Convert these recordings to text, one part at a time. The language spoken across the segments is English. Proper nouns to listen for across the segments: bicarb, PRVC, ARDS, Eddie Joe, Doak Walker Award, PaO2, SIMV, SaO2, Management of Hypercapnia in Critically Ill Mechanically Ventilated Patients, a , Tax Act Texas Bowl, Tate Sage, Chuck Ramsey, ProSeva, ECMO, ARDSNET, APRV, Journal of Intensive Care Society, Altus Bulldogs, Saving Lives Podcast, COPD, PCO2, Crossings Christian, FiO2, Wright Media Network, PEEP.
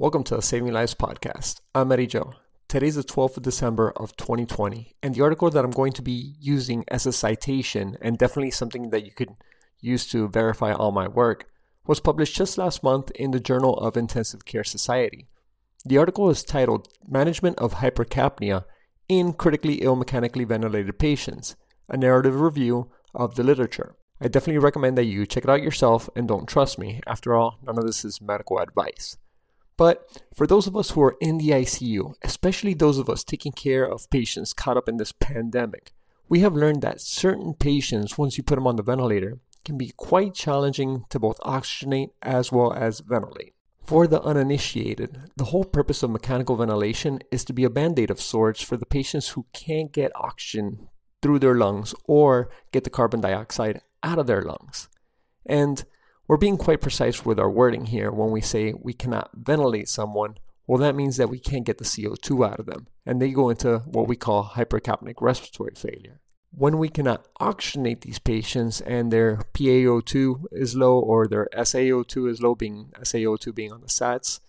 Welcome to the Saving Lives Podcast. I'm Eddie Joe. Today's the 12th of December of 2020, and the article that I'm going to be using as a citation, and definitely something that you could use to verify all my work, was published just last month in the Journal of Intensive Care Society. The article is titled, Management of Hypercapnia in Critically Ill Mechanically Ventilated Patients, a narrative review of the literature. I definitely recommend that you check it out yourself and don't trust me. After all, none of this is medical advice. But for those of us who are in the ICU, especially those of us taking care of patients caught up in this pandemic, we have learned that certain patients, once you put them on the ventilator, can be quite challenging to both oxygenate as well as ventilate. For the uninitiated, the whole purpose of mechanical ventilation is to be a band-aid of sorts for the patients who can't get oxygen through their lungs or get the carbon dioxide out of their lungs. And we're being quite precise with our wording here when we say we cannot ventilate someone. Well, that means that we can't get the CO2 out of them, and they go into what we call hypercapnic respiratory failure. When we cannot oxygenate these patients and their PaO2 is low or their SaO2 is low, being SaO2 being on the SATs,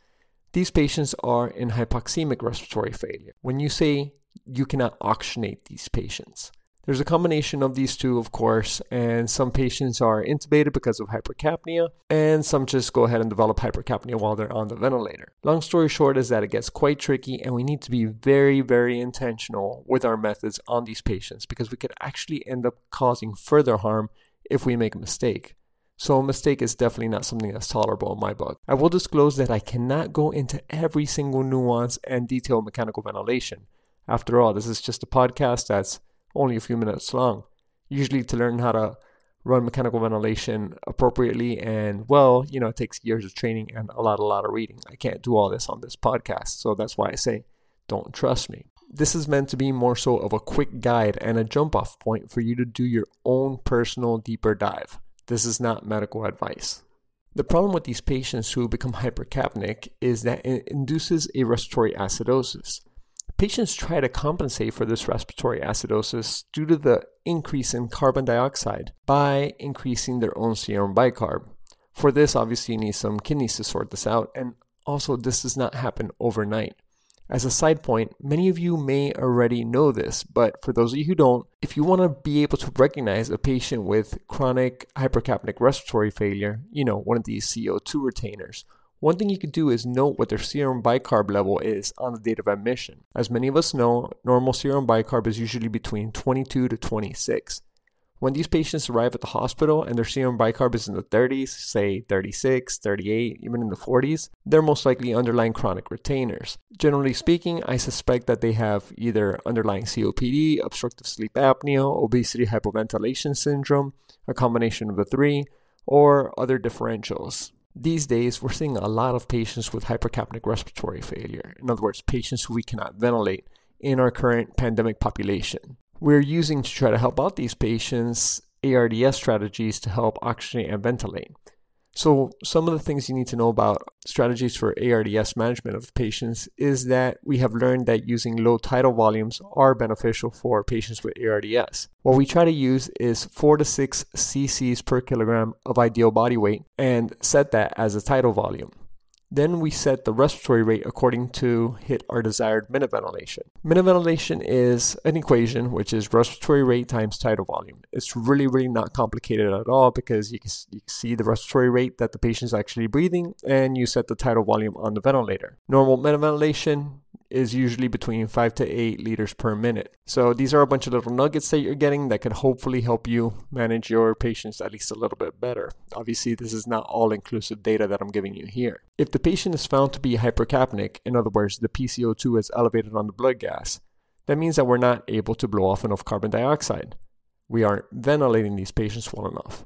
these patients are in hypoxemic respiratory failure. When you say you cannot oxygenate these patients, there's a combination of these two, of course, and some patients are intubated because of hypercapnia, and some just go ahead and develop hypercapnia while they're on the ventilator. Long story short is that it gets quite tricky, and we need to be very, very intentional with our methods on these patients because we could actually end up causing further harm if we make a mistake. So a mistake is definitely not something that's tolerable in my book. I will disclose that I cannot go into every single nuance and detail of mechanical ventilation. After all, this is just a podcast that's only a few minutes long, usually to learn how to run mechanical ventilation appropriately. And well, you know, it takes years of training and a lot of reading. I can't do all this on this podcast. So that's why I say, don't trust me. This is meant to be more so of a quick guide and a jump off point for you to do your own personal deeper dive. This is not medical advice. The problem with these patients who become hypercapnic is that it induces a respiratory acidosis. Patients try to compensate for this respiratory acidosis due to the increase in carbon dioxide by increasing their own serum bicarb. For this, obviously, you need some kidneys to sort this out, and also this does not happen overnight. As a side point, many of you may already know this, but for those of you who don't, if you want to be able to recognize a patient with chronic hypercapnic respiratory failure, you know, one of these CO2 retainers, one thing you could do is note what their serum bicarb level is on the date of admission. As many of us know, normal serum bicarb is usually between 22 to 26. When these patients arrive at the hospital and their serum bicarb is in the 30s, say 36, 38, even in the 40s, they're most likely underlying chronic retainers. Generally speaking, I suspect that they have either underlying COPD, obstructive sleep apnea, obesity hypoventilation syndrome, a combination of the three, or other differentials. These days, we're seeing a lot of patients with hypercapnic respiratory failure. In other words, patients who we cannot ventilate in our current pandemic population. We're using to try to help out these patients ARDS strategies to help oxygenate and ventilate. So some of the things you need to know about strategies for ARDS management of patients is that we have learned that using low tidal volumes are beneficial for patients with ARDS. What we try to use is 4 to 6 cc's per kilogram of ideal body weight and set that as a tidal volume. Then we set the respiratory rate according to hit our desired minute ventilation. Minute ventilation is an equation, which is respiratory rate times tidal volume. It's really, really not complicated at all because you can see the respiratory rate that the patient's actually breathing and you set the tidal volume on the ventilator. Normal minute ventilation is usually between 5 to 8 liters per minute. So these are a bunch of little nuggets that you're getting that could hopefully help you manage your patients at least a little bit better. Obviously, this is not all-inclusive data that I'm giving you here. If the patient is found to be hypercapnic, in other words, the PCO2 is elevated on the blood gas, that means that we're not able to blow off enough carbon dioxide. We aren't ventilating these patients well enough.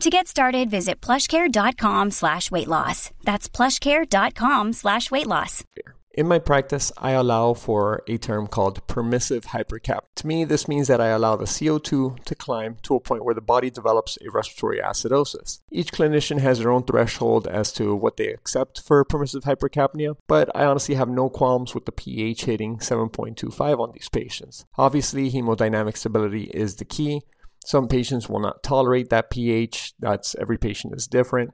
To get started, visit plushcare.com/weight-loss. That's plushcare.com/weight-loss. In my practice, I allow for a term called permissive hypercapnia. To me, this means that I allow the CO2 to climb to a point where the body develops a respiratory acidosis. Each clinician has their own threshold as to what they accept for permissive hypercapnia, but I honestly have no qualms with the pH hitting 7.25 on these patients. Obviously, hemodynamic stability is the key. Some patients will not tolerate that pH. Every patient is different.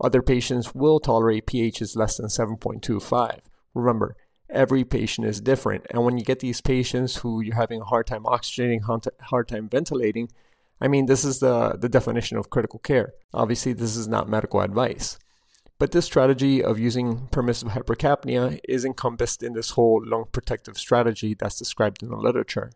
Other patients will tolerate pHs less than 7.25. Remember, every patient is different. And when you get these patients who you're having a hard time oxygenating, hard time ventilating, I mean, this is the definition of critical care. Obviously, this is not medical advice. But this strategy of using permissive hypercapnia is encompassed in this whole lung protective strategy that's described in the literature.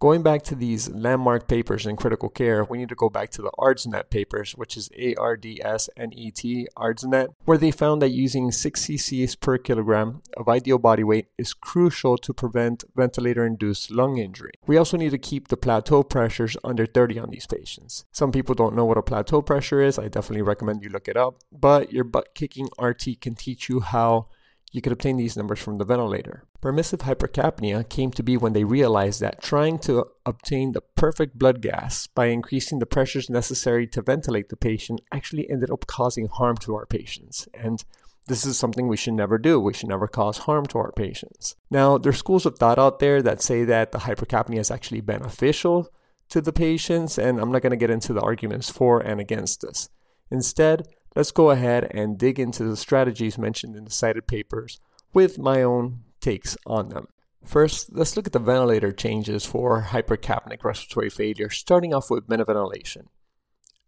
Going back to these landmark papers in critical care, we need to go back to the ARDSNET papers, which is ARDSNET, ARDSNET, where they found that using 6 cc's per kilogram of ideal body weight is crucial to prevent ventilator-induced lung injury. We also need to keep the plateau pressures under 30 on these patients. Some people don't know what a plateau pressure is. I definitely recommend you look it up, but your butt-kicking RT can teach you how you could obtain these numbers from the ventilator. Permissive hypercapnia came to be when they realized that trying to obtain the perfect blood gas by increasing the pressures necessary to ventilate the patient actually ended up causing harm to our patients. And this is something we should never do. We should never cause harm to our patients. Now, there are schools of thought out there that say that the hypercapnia is actually beneficial to the patients, and I'm not going to get into the arguments for and against this. Instead, let's go ahead and dig into the strategies mentioned in the cited papers with my own takes on them. First, let's look at the ventilator changes for hypercapnic respiratory failure, starting off with miniventilation.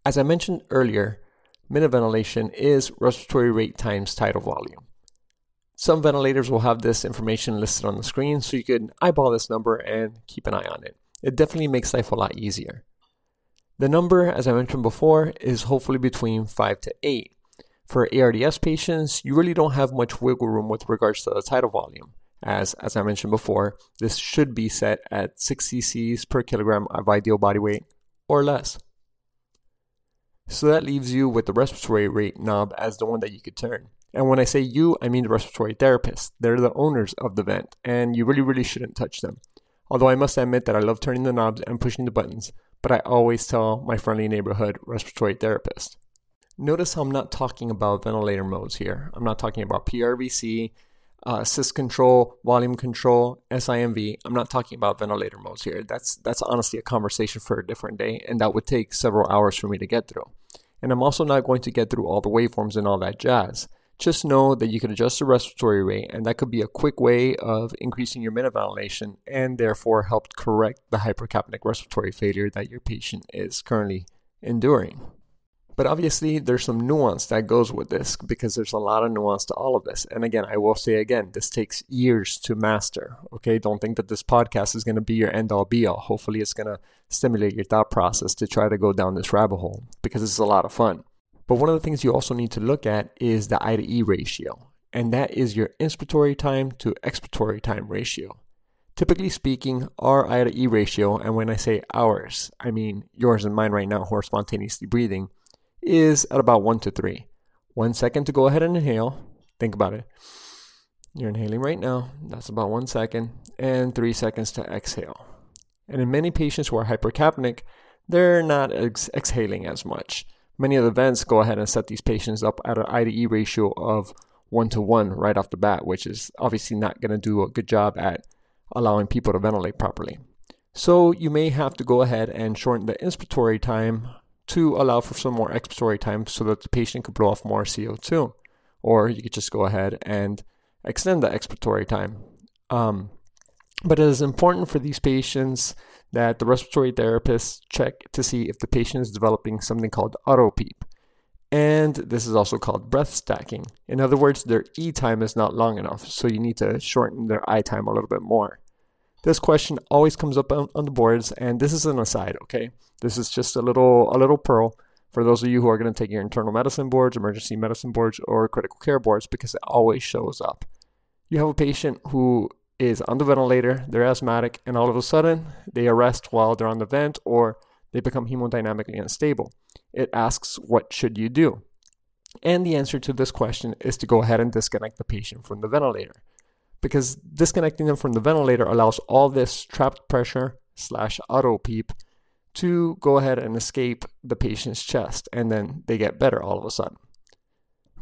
As I mentioned earlier, miniventilation is respiratory rate times tidal volume. Some ventilators will have this information listed on the screen, so you can eyeball this number and keep an eye on it. It definitely makes life a lot easier. The number, as I mentioned before, is hopefully between 5 to 8. For ARDS patients, you really don't have much wiggle room with regards to the tidal volume. As I mentioned before, this should be set at 6 cc's per kilogram of ideal body weight or less. So that leaves you with the respiratory rate knob as the one that you could turn. And when I say you, I mean the respiratory therapist. They're the owners of the vent, and you really, really shouldn't touch them. Although I must admit that I love turning the knobs and pushing the buttons, but I always tell my friendly neighborhood respiratory therapist. Notice how I'm not talking about ventilator modes here. I'm not talking about PRVC, sys control, volume control, SIMV. I'm not talking about ventilator modes here. That's honestly a conversation for a different day, and that would take several hours for me to get through. And I'm also not going to get through all the waveforms and all that jazz. Just know that you can adjust the respiratory rate, and that could be a quick way of increasing your miniventilation and therefore help correct the hypercapnic respiratory failure that your patient is currently enduring. But obviously, there's some nuance that goes with this because there's a lot of nuance to all of this. And again, I will say again, this takes years to master. Okay, don't think that this podcast is going to be your end-all be-all. Hopefully, it's going to stimulate your thought process to try to go down this rabbit hole because it's a lot of fun. But one of the things you also need to look at is the I to E ratio, and that is your inspiratory time to expiratory time ratio. Typically speaking, our I to E ratio, and when I say ours, I mean yours and mine right now who are spontaneously breathing, is at about 1 to 3. 1 second to go ahead and inhale. Think about it. You're inhaling right now. That's about 1 second, and 3 seconds to exhale. And in many patients who are hypercapnic, they're not exhaling as much. Many of the vents go ahead and set these patients up at an I to E ratio of 1 to 1 right off the bat, which is obviously not going to do a good job at allowing people to ventilate properly. So you may have to go ahead and shorten the inspiratory time to allow for some more expiratory time so that the patient could blow off more CO2. Or you could just go ahead and extend the expiratory time. But it is important for these patients that the respiratory therapists check to see if the patient is developing something called auto-PEEP. And this is also called breath stacking. In other words, their E time is not long enough, so you need to shorten their I time a little bit more. This question always comes up on the boards, and this is an aside, okay? This is just a little pearl for those of you who are going to take your internal medicine boards, emergency medicine boards, or critical care boards, because it always shows up. You have a patient who is on the ventilator, they're asthmatic, and all of a sudden, they arrest while they're on the vent or they become hemodynamically unstable. It asks, what should you do? And the answer to this question is to go ahead and disconnect the patient from the ventilator, because disconnecting them from the ventilator allows all this trapped pressure / auto PEEP to go ahead and escape the patient's chest, and then they get better all of a sudden.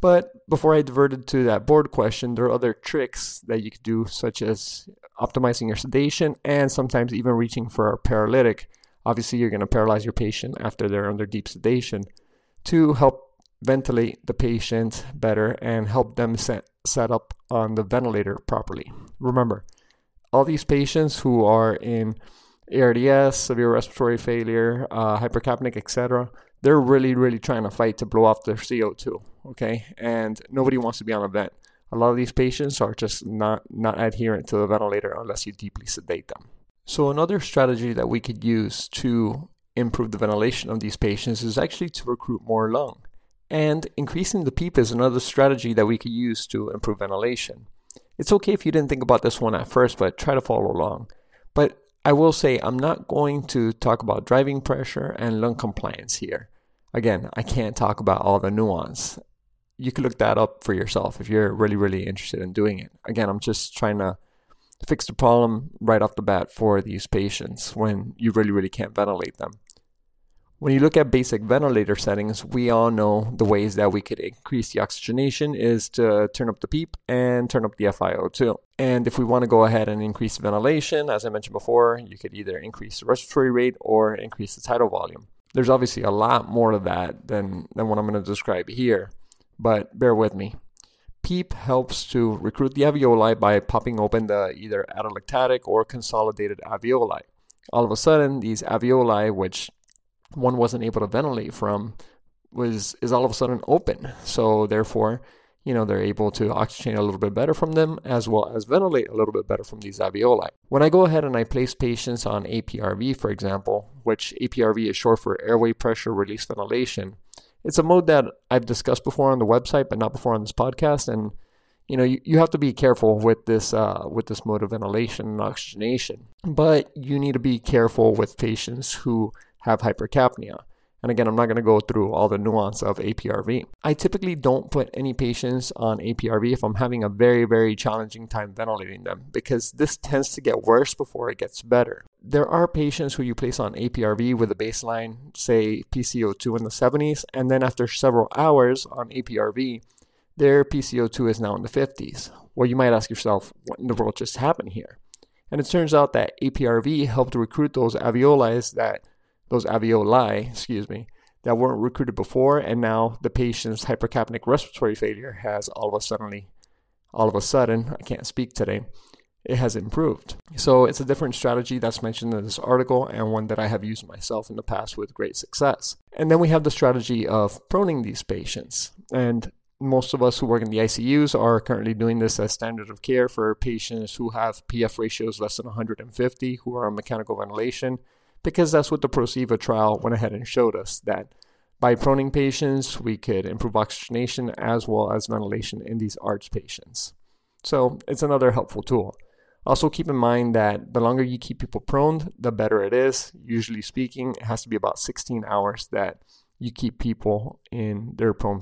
But before I diverted to that board question, there are other tricks that you could do, such as optimizing your sedation and sometimes even reaching for a paralytic. Obviously, you're going to paralyze your patient after they're under deep sedation to help ventilate the patient better and help them set up on the ventilator properly. Remember, all these patients who are in ARDS, severe respiratory failure, hypercapnic, etc., they're really, really trying to fight to blow off their CO2, okay? And nobody wants to be on a vent. A lot of these patients are just not adherent to the ventilator unless you deeply sedate them. So another strategy that we could use to improve the ventilation of these patients is actually to recruit more lung. And increasing the PEEP is another strategy that we could use to improve ventilation. It's okay if you didn't think about this one at first, but try to follow along. But I will say I'm not going to talk about driving pressure and lung compliance here. Again, I can't talk about all the nuance. You can look that up for yourself if you're really, really interested in doing it. Again, I'm just trying to fix the problem right off the bat for these patients when you really, really can't ventilate them. When you look at basic ventilator settings, we all know the ways that we could increase the oxygenation is to turn up the PEEP and turn up the FiO2. And if we want to go ahead and increase ventilation, as I mentioned before, you could either increase the respiratory rate or increase the tidal volume. There's obviously a lot more to that than what I'm going to describe here, but bear with me. PEEP helps to recruit the alveoli by popping open the either atelectatic or consolidated alveoli. All of a sudden, these alveoli, which one wasn't able to ventilate from, is all of a sudden open. So therefore, they're able to oxygenate a little bit better from them, as well as ventilate a little bit better from these alveoli. When I go ahead and I place patients on APRV, for example, which APRV is short for airway pressure release ventilation, it's a mode that I've discussed before on the website, but not before on this podcast. And you have to be careful with this mode of ventilation and oxygenation, but you need to be careful with patients who have hypercapnia. And again, I'm not going to go through all the nuance of APRV. I typically don't put any patients on APRV if I'm having a very, very challenging time ventilating them, because this tends to get worse before it gets better. There are patients who you place on APRV with a baseline, say, PCO2 in the 70s, and then after several hours on APRV, their PCO2 is now in the 50s. Well, you might ask yourself, what in the world just happened here? And it turns out that APRV helped recruit those alveoli, that weren't recruited before, and now the patient's hypercapnic respiratory failure has all of a sudden, I can't speak today, it has improved. So it's a different strategy that's mentioned in this article and one that I have used myself in the past with great success. And then we have the strategy of proning these patients. And most of us who work in the ICUs are currently doing this as standard of care for patients who have PF ratios less than 150, who are on mechanical ventilation, because that's what the ProSeva trial went ahead and showed us, that by proning patients, we could improve oxygenation as well as ventilation in these ARDS patients. So it's another helpful tool. Also keep in mind that the longer you keep people proned, the better it is. Usually speaking, it has to be about 16 hours that you keep people in their prone.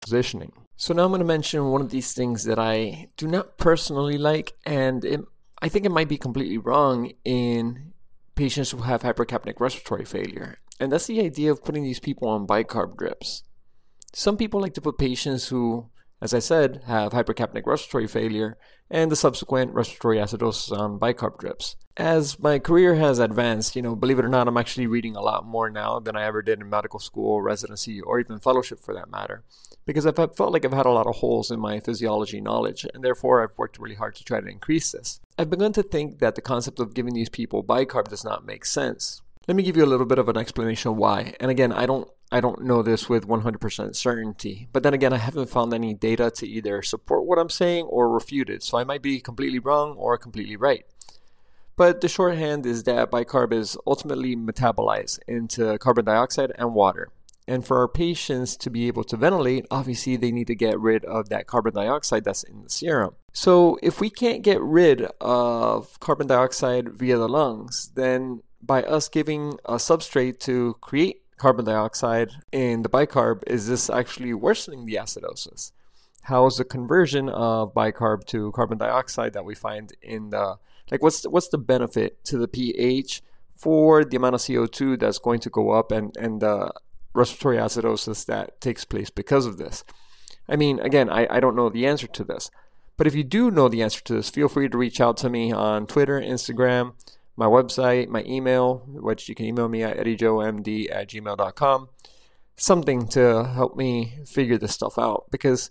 Positioning. So now I'm going to mention one of these things that I do not personally like, and I think it might be completely wrong in patients who have hypercapnic respiratory failure, and that's the idea of putting these people on bicarb drips. Some people like to put patients who, as I said, have hypercapnic respiratory failure and the subsequent respiratory acidosis on bicarb drips. As my career has advanced, believe it or not, I'm actually reading a lot more now than I ever did in medical school, residency, or even fellowship for that matter, because I've felt like I've had a lot of holes in my physiology knowledge, and therefore I've worked really hard to try to increase this. I've begun to think that the concept of giving these people bicarb does not make sense. Let me give you a little bit of an explanation why. And again, I don't I don't know this with 100% certainty. But then again, I haven't found any data to either support what I'm saying or refute it. So I might be completely wrong or completely right. But the shorthand is that bicarb is ultimately metabolized into carbon dioxide and water. And for our patients to be able to ventilate, obviously they need to get rid of that carbon dioxide that's in the serum. So if we can't get rid of carbon dioxide via the lungs, then by us giving a substrate to create carbon dioxide in the bicarb, is this actually worsening the acidosis? How is the conversion of bicarb to carbon dioxide that we find in the, like, what's the benefit to the pH for the amount of CO2 that's going to go up and the respiratory acidosis that takes place because of this? I mean, again, I don't know the answer to this, but if you do know the answer to this, feel free to reach out to me on Twitter, Instagram, my website, my email, which you can email me at eddiejoemd@gmail.com, something to help me figure this stuff out, because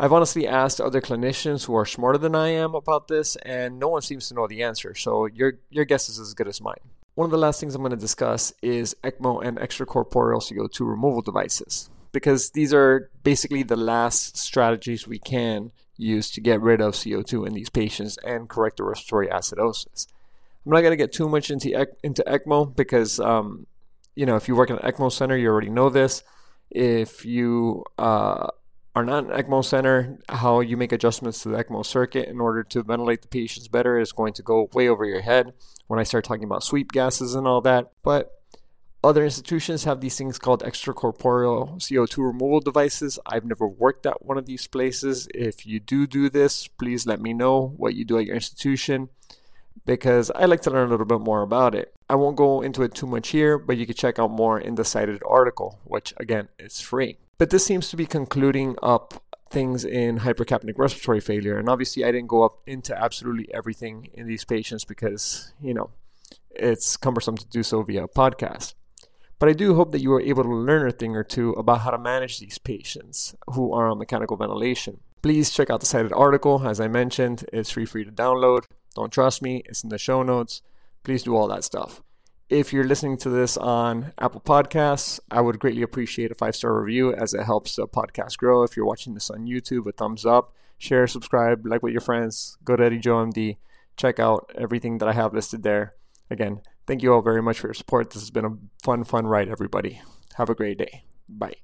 I've honestly asked other clinicians who are smarter than I am about this, and no one seems to know the answer, so your guess is as good as mine. One of the last things I'm going to discuss is ECMO and extracorporeal CO2 removal devices, because these are basically the last strategies we can use to get rid of CO2 in these patients and correct the respiratory acidosis. I'm not going to get too much into ECMO because, if you work in an ECMO center, you already know this. If you are not in an ECMO center, how you make adjustments to the ECMO circuit in order to ventilate the patients better is going to go way over your head when I start talking about sweep gases and all that. But other institutions have these things called extracorporeal CO2 removal devices. I've never worked at one of these places. If you do this, please let me know what you do at your institution, because I like to learn a little bit more about it. I won't go into it too much here, but you can check out more in the cited article, which again is free. But this seems to be concluding up things in hypercapnic respiratory failure. And obviously I didn't go up into absolutely everything in these patients because, it's cumbersome to do so via a podcast. But I do hope that you were able to learn a thing or two about how to manage these patients who are on mechanical ventilation. Please check out the cited article. As I mentioned, it's free to download. Don't trust me, it's in the show notes. Please do all that stuff. If you're listening to this on Apple Podcasts, I would greatly appreciate a 5-star review as it helps the podcast grow. If you're watching this on YouTube, a thumbs up, share, subscribe, like with your friends, go to EddieJoeMD, check out everything that I have listed there. Again, thank you all very much for your support. This has been a fun ride, everybody. Have a great day. Bye.